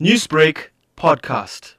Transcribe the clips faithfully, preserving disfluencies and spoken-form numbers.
Newsbreak Podcast.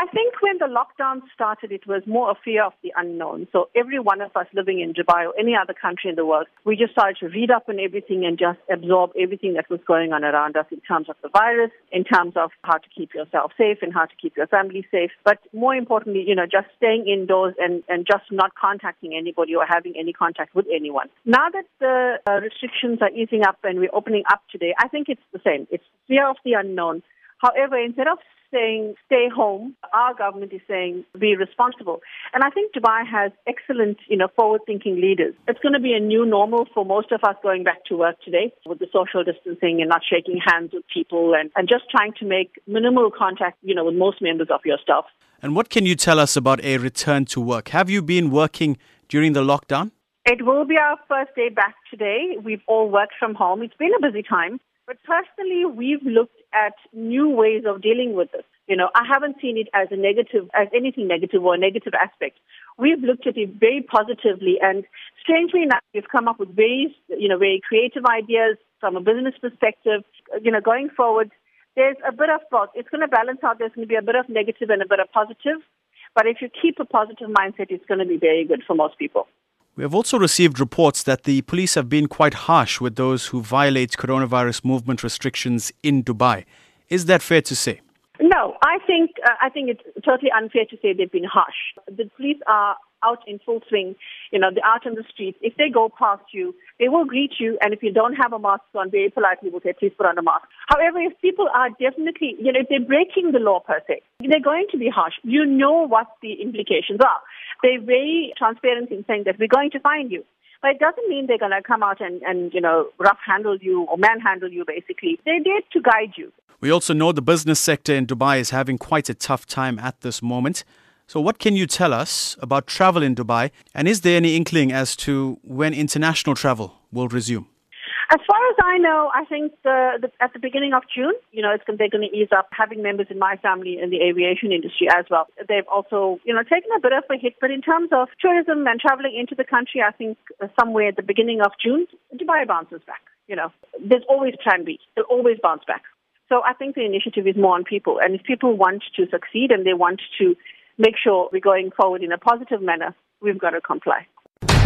I think when the lockdown started, it was more a fear of the unknown. So every one of us living in Dubai or any other country in the world, we just started to read up on everything and just absorb everything that was going on around us in terms of the virus, in terms of how to keep yourself safe and how to keep your family safe. But more importantly, you know, just staying indoors and, and just not contacting anybody or having any contact with anyone. Now that the uh, restrictions are easing up and we're opening up today, I think it's the same. It's fear of the unknown. However, instead of saying stay home, our government is saying be responsible. And I think Dubai has excellent, you know, forward-thinking leaders. It's going to be a new normal for most of us going back to work today with the social distancing and not shaking hands with people and, and just trying to make minimal contact, you know, with most members of your staff. And what can you tell us about a return to work? Have you been working during the lockdown? It will be our first day back today. We've all worked from home. It's been a busy time. But personally, we've looked at new ways of dealing with this. You know, I haven't seen it as a negative, as anything negative or a negative aspect. We've looked at it very positively, and strangely enough, we've come up with very, you know, very creative ideas from a business perspective. You know, going forward, there's a bit of both. It's going to balance out. There's going to be a bit of negative and a bit of positive. But if you keep a positive mindset, it's going to be very good for most people. We have also received reports that the police have been quite harsh with those who violate coronavirus movement restrictions in Dubai. Is that fair to say? No, I think uh, I think it's totally unfair to say they've been harsh. The police are out in full swing. You know, they're out on the streets. If they go past you, they will greet you. And if you don't have a mask on, very politely will say, please put on a mask. However, if people are definitely, you know, if they're breaking the law per se, they're going to be harsh. You know what the implications are. They're very transparent in saying that we're going to find you. But it doesn't mean they're going to come out and, and, you know, rough-handle you or manhandle you, basically. They're there to guide you. We also know the business sector in Dubai is having quite a tough time at this moment. So what can you tell us about travel in Dubai? And is there any inkling as to when international travel will resume? As far as I know, I think the, the, at the beginning of June, you know, it's gonna, they're going to ease up. Having members in my family in the aviation industry as well, they've also, you know, taken a bit of a hit. But in terms of tourism and traveling into the country, I think somewhere at the beginning of June, Dubai bounces back. You know, there's always plan B. They'll always bounce back. So I think the initiative is more on people. And if people want to succeed and they want to make sure we're going forward in a positive manner, we've got to comply.